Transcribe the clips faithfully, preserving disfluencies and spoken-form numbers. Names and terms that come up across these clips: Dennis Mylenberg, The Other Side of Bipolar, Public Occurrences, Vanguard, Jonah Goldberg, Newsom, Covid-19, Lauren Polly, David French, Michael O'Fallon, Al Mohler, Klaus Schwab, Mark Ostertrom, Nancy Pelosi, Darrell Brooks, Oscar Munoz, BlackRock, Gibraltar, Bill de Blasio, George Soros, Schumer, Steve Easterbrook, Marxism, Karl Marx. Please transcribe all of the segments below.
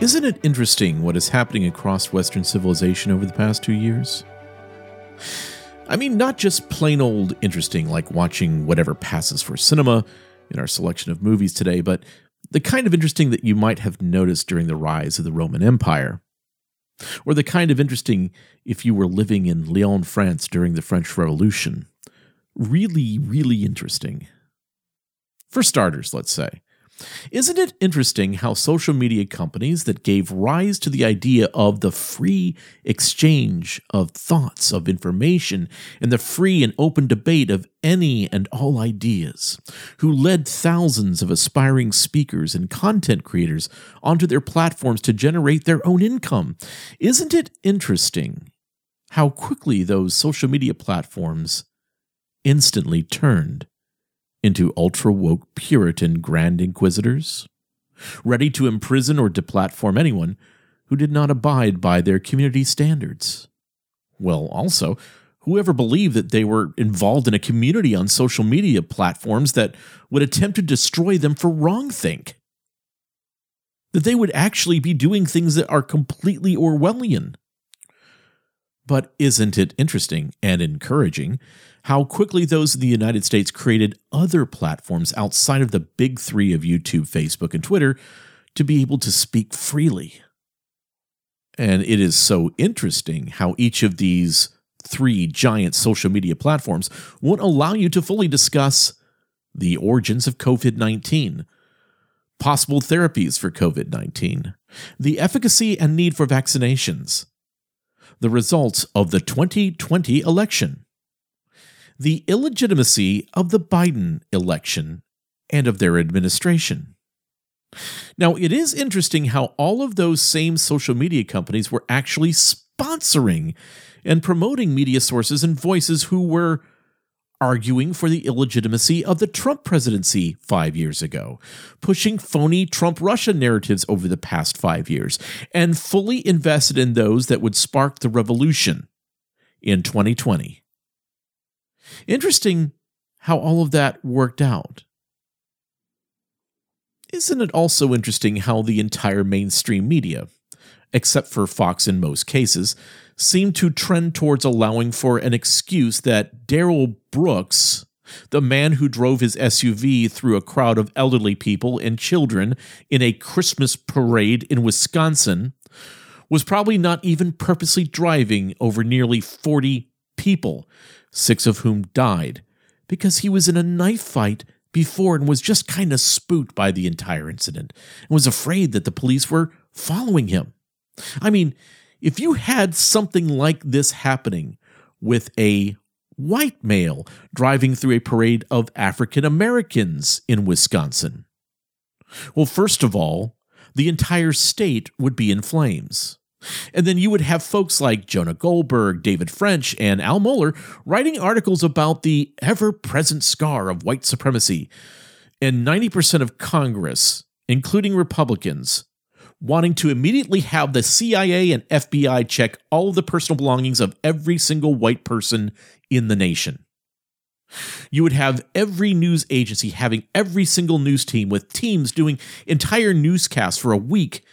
Isn't it interesting what is happening across Western civilization over the past two years? I mean, not just plain old interesting, like watching whatever passes for cinema in our selection of movies today, but the kind of interesting that you might have noticed during the rise of the Roman Empire. Or the kind of interesting if you were living in Lyon, France during the French Revolution. Really, really interesting. For starters, let's say. Isn't it interesting how social media companies that gave rise to the idea of the free exchange of thoughts, of information, and the free and open debate of any and all ideas, who led thousands of aspiring speakers and content creators onto their platforms to generate their own income? Isn't it interesting how quickly those social media platforms instantly turned into ultra-woke Puritan Grand Inquisitors, ready to imprison or deplatform anyone who did not abide by their community standards? Well, also, whoever believed that they were involved in a community on social media platforms that would attempt to destroy them for wrongthink, that they would actually be doing things that are completely Orwellian. But isn't it interesting and encouraging how quickly those in the United States created other platforms outside of the big three of YouTube, Facebook, and Twitter to be able to speak freely? And it is so interesting how each of these three giant social media platforms won't allow you to fully discuss the origins of covid nineteen, possible therapies for covid nineteen, the efficacy and need for vaccinations, the results of the twenty twenty election, the illegitimacy of the Biden election, and of their administration. Now, it is interesting how all of those same social media companies were actually sponsoring and promoting media sources and voices who were arguing for the illegitimacy of the Trump presidency five years ago, pushing phony Trump-Russia narratives over the past five years, and fully invested in those that would spark the revolution in twenty twenty. Interesting how all of that worked out. Isn't it also interesting how the entire mainstream media, except for Fox in most cases, seem to trend towards allowing for an excuse that Darrell Brooks, the man who drove his S U V through a crowd of elderly people and children in a Christmas parade in Wisconsin, was probably not even purposely driving over nearly forty people, six of whom died, because he was in a knife fight before and was just kind of spooked by the entire incident and was afraid that the police were following him. I mean, if you had something like this happening with a white male driving through a parade of African Americans in Wisconsin, well, first of all, the entire state would be in flames. And then you would have folks like Jonah Goldberg, David French, and Al Mohler writing articles about the ever-present scar of white supremacy, and ninety percent of Congress, including Republicans, wanting to immediately have the C I A and F B I check all of the personal belongings of every single white person in the nation. You would have every news agency having every single news team with teams doing entire newscasts for a week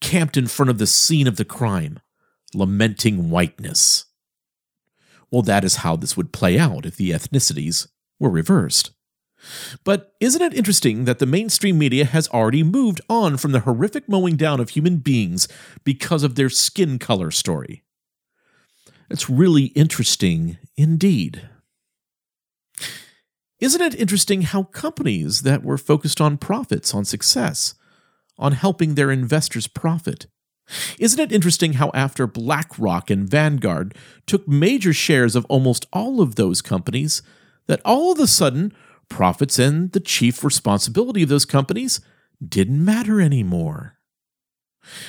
camped in front of the scene of the crime, lamenting whiteness. Well, that is how this would play out if the ethnicities were reversed. But isn't it interesting that the mainstream media has already moved on from the horrific mowing down of human beings because of their skin color story? That's really interesting indeed. Isn't it interesting how companies that were focused on profits, on success, on helping their investors profit? Isn't it interesting how after BlackRock and Vanguard took major shares of almost all of those companies, that all of a sudden profits and the chief responsibility of those companies didn't matter anymore?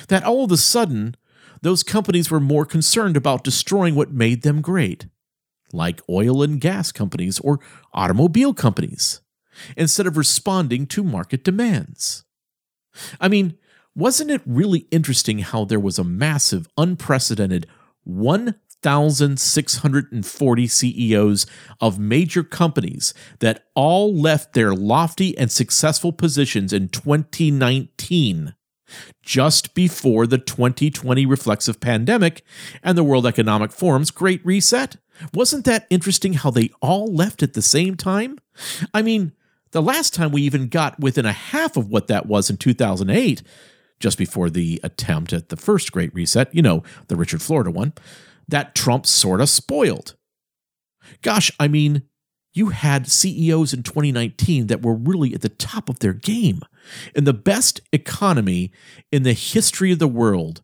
That all of a sudden, those companies were more concerned about destroying what made them great, like oil and gas companies or automobile companies, instead of responding to market demands. I mean, wasn't it really interesting how there was a massive, unprecedented one thousand six hundred forty C E Os of major companies that all left their lofty and successful positions in twenty nineteen, just before the twenty twenty reflexive pandemic and the World Economic Forum's Great Reset? Wasn't that interesting how they all left at the same time? I mean, the last time we even got within a half of what that was in two thousand eight, just before the attempt at the first Great Reset, you know, the Richard Florida one, that Trump sort of spoiled. Gosh, I mean, you had C E Os in twenty nineteen that were really at the top of their game. In the best economy in the history of the world,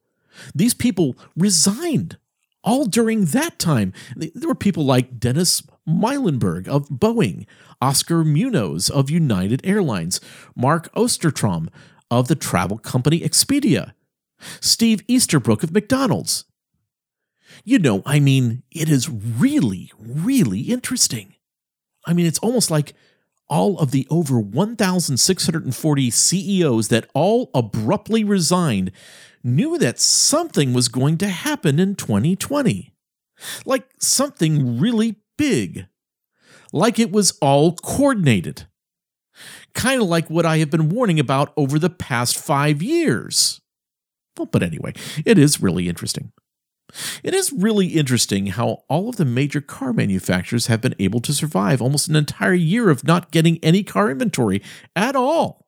these people resigned all during that time. There were people like Dennis Mylenberg of Boeing, Oscar Munoz of United Airlines, Mark Ostertrom of the travel company Expedia, Steve Easterbrook of McDonald's. You know, I mean, it is really, really interesting. I mean, it's almost like all of the over one thousand six hundred forty C E Os that all abruptly resigned knew that something was going to happen in twenty twenty. Like something really big. Like it was all coordinated. Kind of like what I have been warning about over the past five years. Well, but anyway, it is really interesting. It is really interesting how all of the major car manufacturers have been able to survive almost an entire year of not getting any car inventory at all.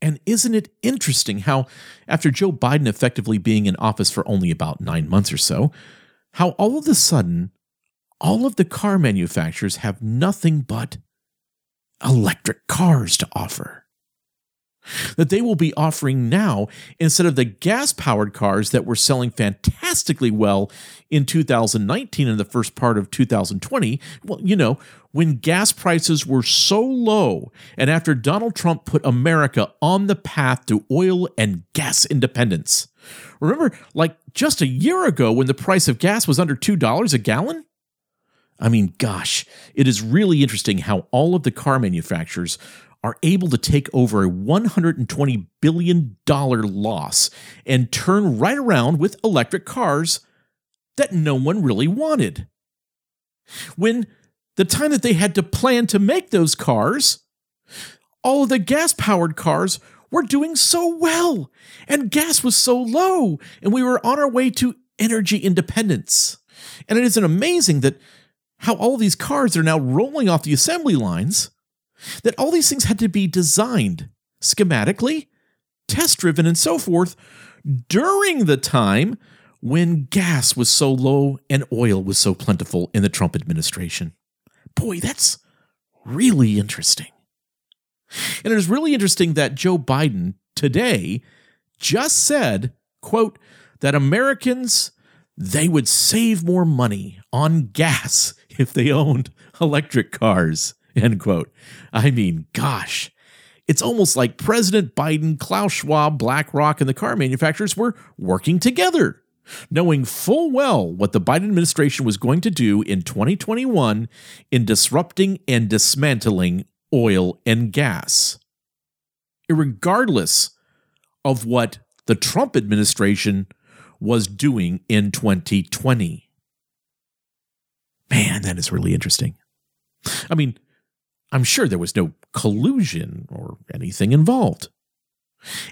And isn't it interesting how, after Joe Biden effectively being in office for only about nine months or so, how all of a sudden, all of the car manufacturers have nothing but electric cars to offer? That they will be offering now instead of the gas-powered cars that were selling fantastically well in two thousand nineteen and the first part of two thousand twenty. Well, you know, when gas prices were so low and after Donald Trump put America on the path to oil and gas independence. Remember, like just a year ago when the price of gas was under two dollars a gallon? I mean, gosh, it is really interesting how all of the car manufacturers are able to take over a one hundred twenty billion dollars loss and turn right around with electric cars that no one really wanted. When the time that they had to plan to make those cars, all of the gas-powered cars were doing so well, and gas was so low, and we were on our way to energy independence. And it isn't amazing that how all these cars are now rolling off the assembly lines, that all these things had to be designed schematically, test-driven, and so forth during the time when gas was so low and oil was so plentiful in the Trump administration. Boy, that's really interesting. And it is really interesting that Joe Biden today just said, quote, that Americans, they would save more money on gas if they owned electric cars. End quote. I mean, gosh, it's almost like President Biden, Klaus Schwab, BlackRock, and the car manufacturers were working together, knowing full well what the Biden administration was going to do in twenty twenty-one in disrupting and dismantling oil and gas, regardless of what the Trump administration was doing in twenty twenty. Man, that is really interesting. I mean, I'm sure there was no collusion or anything involved.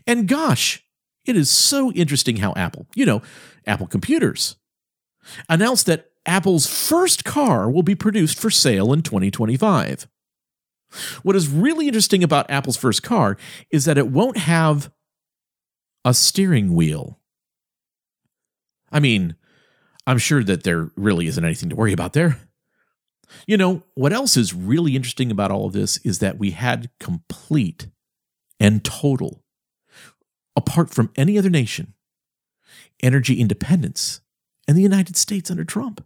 And gosh, it is so interesting how Apple, you know, Apple Computers, announced that Apple's first car will be produced for sale in twenty twenty-five. What is really interesting about Apple's first car is that it won't have a steering wheel. I mean, I'm sure that there really isn't anything to worry about there. You know, what else is really interesting about all of this is that we had complete and total, apart from any other nation, energy independence in the United States under Trump.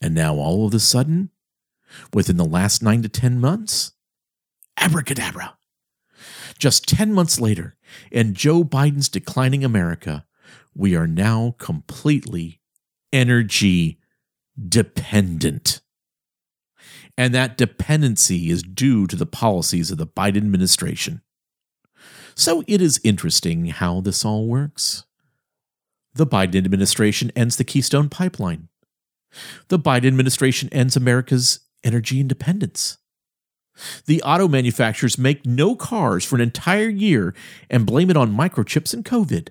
And now all of a sudden, within the last nine to ten months, abracadabra. Just ten months later, in Joe Biden's declining America, we are now completely energy dependent. And that dependency is due to the policies of the Biden administration. So it is interesting how this all works. The Biden administration ends the Keystone Pipeline. The Biden administration ends America's energy independence. The auto manufacturers make no cars for an entire year and blame it on microchips and COVID.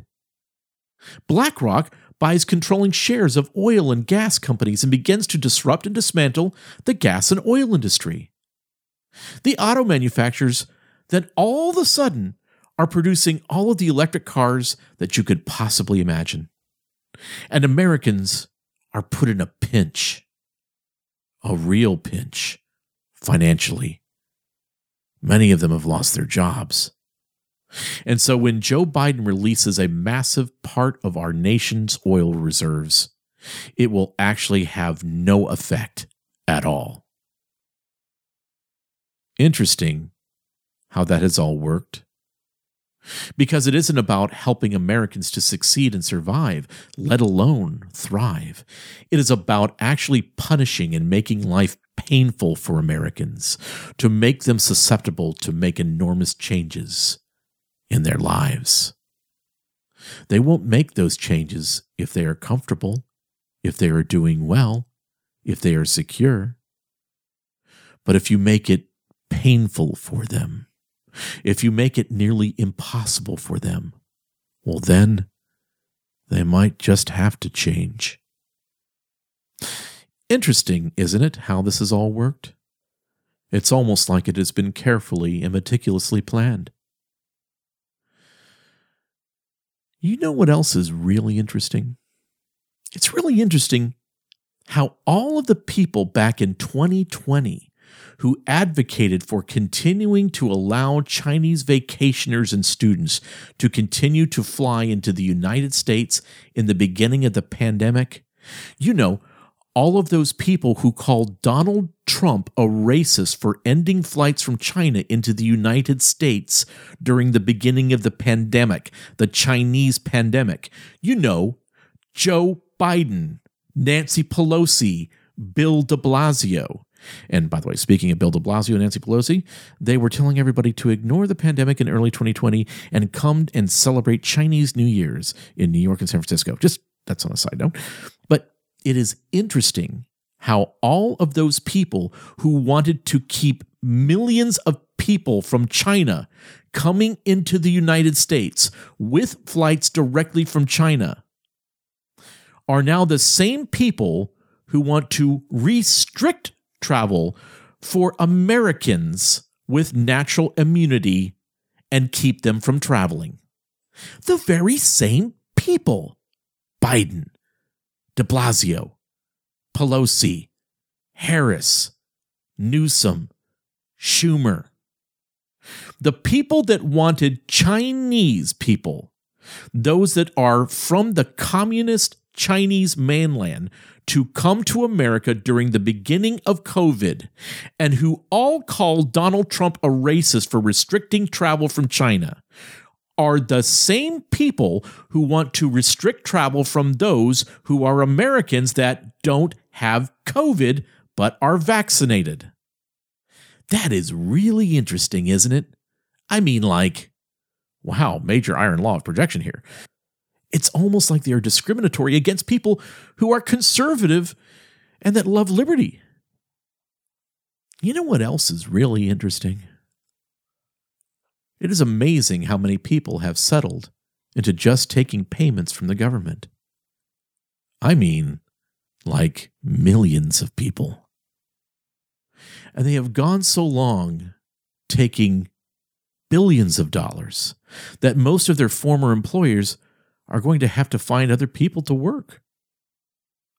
BlackRock buys controlling shares of oil and gas companies and begins to disrupt and dismantle the gas and oil industry. The auto manufacturers then all of a sudden are producing all of the electric cars that you could possibly imagine. And Americans are put in a pinch, a real pinch, financially. Many of them have lost their jobs. And so when Joe Biden releases a massive part of our nation's oil reserves, it will actually have no effect at all. Interesting how that has all worked. Because it isn't about helping Americans to succeed and survive, let alone thrive. It is about actually punishing and making life painful for Americans, to make them susceptible to make enormous changes in their lives. They won't make those changes if they are comfortable, if they are doing well, if they are secure. But if you make it painful for them, if you make it nearly impossible for them, well then, they might just have to change. Interesting, isn't it, how this has all worked? It's almost like it has been carefully and meticulously planned. You know what else is really interesting? It's really interesting how all of the people back in twenty twenty who advocated for continuing to allow Chinese vacationers and students to continue to fly into the United States in the beginning of the pandemic. You know, all of those people who called Donald Trump a racist for ending flights from China into the United States during the beginning of the pandemic, the Chinese pandemic. You know, Joe Biden, Nancy Pelosi, Bill de Blasio. And by the way, speaking of Bill de Blasio and Nancy Pelosi, they were telling everybody to ignore the pandemic in early twenty twenty and come and celebrate Chinese New Year's in New York and San Francisco. Just, that's on a side note. But it is interesting how all of those people who wanted to keep millions of people from China coming into the United States with flights directly from China are now the same people who want to restrict travel for Americans with natural immunity and keep them from traveling. The very same people. Biden, de Blasio, Pelosi, Harris, Newsom, Schumer. The people that wanted Chinese people, those that are from the communist Chinese mainland, to come to America during the beginning of COVID, and who all called Donald Trump a racist for restricting travel from China, are the same people who want to restrict travel from those who are Americans that don't have COVID but are vaccinated. That is really interesting, isn't it? I mean, like, wow, major iron law of projection here. It's almost like they are discriminatory against people who are conservative and that love liberty. You know what else is really interesting? It is amazing how many people have settled into just taking payments from the government. I mean, like millions of people. And they have gone so long taking billions of dollars that most of their former employers are going to have to find other people to work,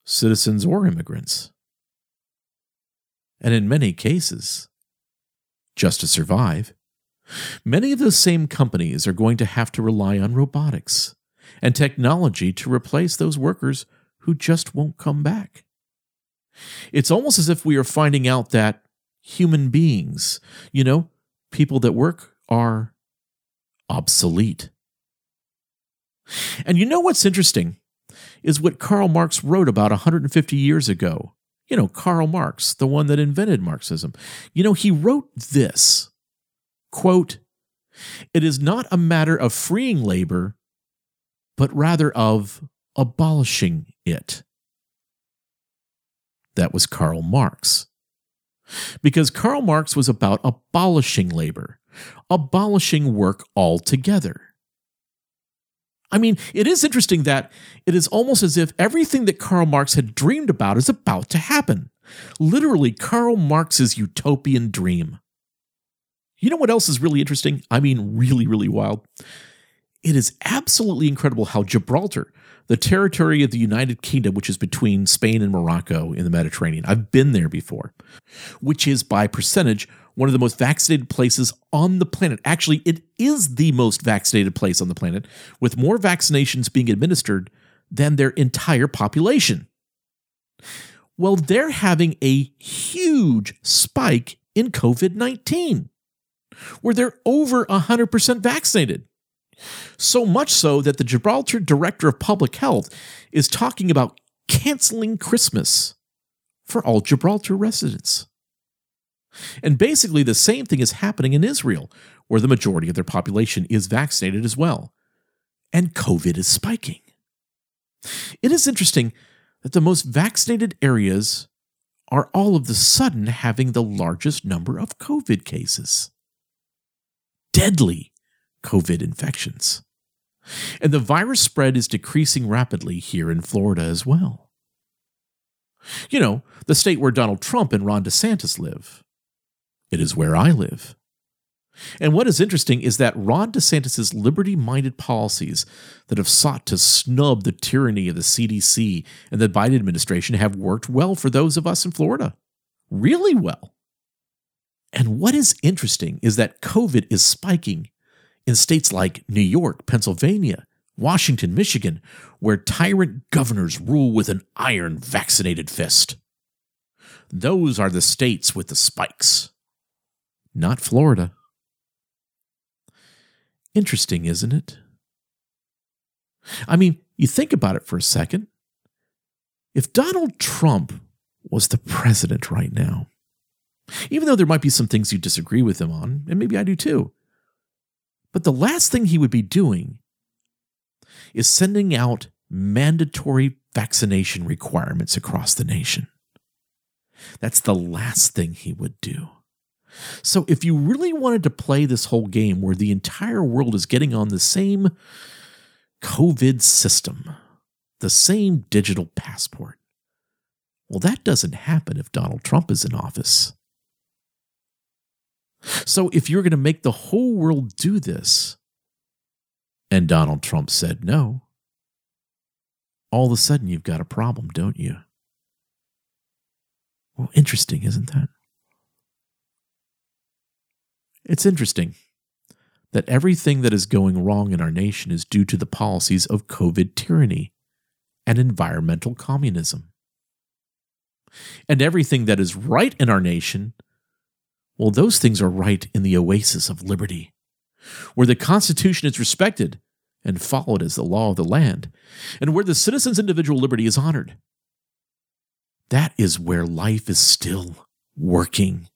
citizens or immigrants. And in many cases, just to survive, many of those same companies are going to have to rely on robotics and technology to replace those workers who just won't come back. It's almost as if we are finding out that human beings, you know, people that work, are obsolete. And you know what's interesting is what Karl Marx wrote about one hundred fifty years ago. You know, Karl Marx, the one that invented Marxism. You know, he wrote this, quote, "It is not a matter of freeing labor, but rather of abolishing it." That was Karl Marx. Because Karl Marx was about abolishing labor, abolishing work altogether. I mean, it is interesting that it is almost as if everything that Karl Marx had dreamed about is about to happen. Literally, Karl Marx's utopian dream. You know what else is really interesting? I mean, really, really wild. It is absolutely incredible how Gibraltar, the territory of the United Kingdom, which is between Spain and Morocco in the Mediterranean, I've been there before, which is by percentage one of the most vaccinated places on the planet. Actually, it is the most vaccinated place on the planet, with more vaccinations being administered than their entire population. Well, they're having a huge spike in covid nineteen, where they're over one hundred percent vaccinated. So much so that the Gibraltar Director of Public Health is talking about canceling Christmas for all Gibraltar residents. And basically the same thing is happening in Israel, where the majority of their population is vaccinated as well. And COVID is spiking. It is interesting that the most vaccinated areas are all of the sudden having the largest number of COVID cases. Deadly COVID infections. And the virus spread is decreasing rapidly here in Florida as well. You know, the state where Donald Trump and Ron DeSantis live. It is where I live. And what is interesting is that Ron DeSantis' liberty-minded policies that have sought to snub the tyranny of the C D C and the Biden administration have worked well for those of us in Florida. Really well. And what is interesting is that COVID is spiking in states like New York, Pennsylvania, Washington, Michigan, where tyrant governors rule with an iron vaccinated fist. Those are the states with the spikes. Not Florida. Interesting, isn't it? I mean, you think about it for a second. If Donald Trump was the president right now, even though there might be some things you disagree with him on, and maybe I do too, but the last thing he would be doing is sending out mandatory vaccination requirements across the nation. That's the last thing he would do. So if you really wanted to play this whole game where the entire world is getting on the same COVID system, the same digital passport, well, that doesn't happen if Donald Trump is in office. So if you're going to make the whole world do this, and Donald Trump said no, all of a sudden you've got a problem, don't you? Well, interesting, isn't that? It's interesting that everything that is going wrong in our nation is due to the policies of COVID tyranny and environmental communism. And everything that is right in our nation, well, those things are right in the oasis of liberty, where the Constitution is respected and followed as the law of the land, and where the citizen's individual liberty is honored. That is where life is still working.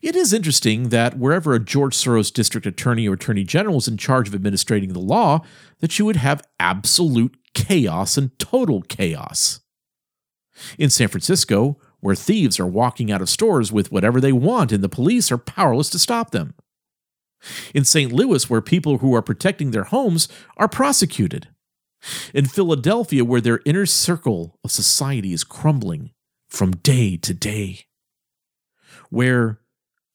It is interesting that wherever a George Soros district attorney or attorney general is in charge of administrating the law, that you would have absolute chaos and total chaos. In San Francisco, where thieves are walking out of stores with whatever they want and the police are powerless to stop them. In Saint Louis, where people who are protecting their homes are prosecuted. In Philadelphia, where their inner circle of society is crumbling from day to day. Where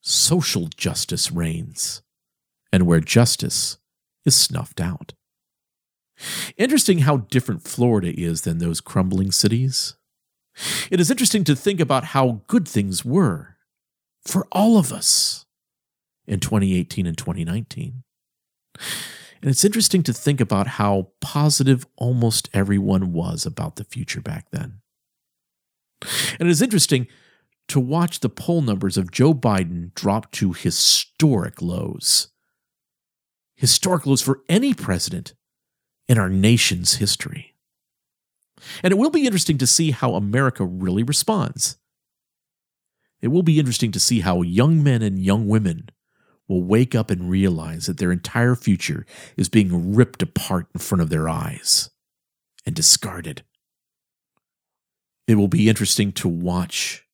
social justice reigns, and where justice is snuffed out. Interesting how different Florida is than those crumbling cities. It is interesting to think about how good things were for all of us in twenty eighteen and twenty nineteen. And it's interesting to think about how positive almost everyone was about the future back then. And it is interesting to watch the poll numbers of Joe Biden drop to historic lows. historic lows for any president in our nation's history. And it will be interesting to see how America really responds. It will be interesting to see how young men and young women will wake up and realize that their entire future is being ripped apart in front of their eyes and discarded. It will be interesting to watch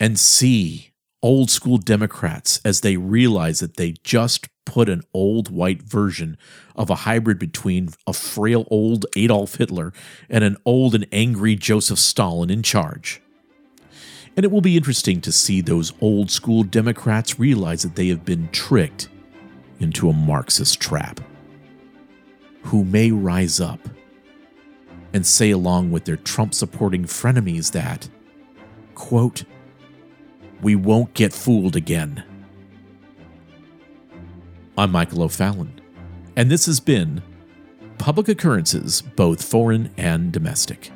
and see old school Democrats as they realize that they just put an old white version of a hybrid between a frail old Adolf Hitler and an old and angry Joseph Stalin in charge. And it will be interesting to see those old school Democrats realize that they have been tricked into a Marxist trap, who may rise up and say along with their Trump-supporting frenemies that, quote, we won't get fooled again. I'm Michael O'Fallon, and this has been Public Occurrences, both foreign and domestic.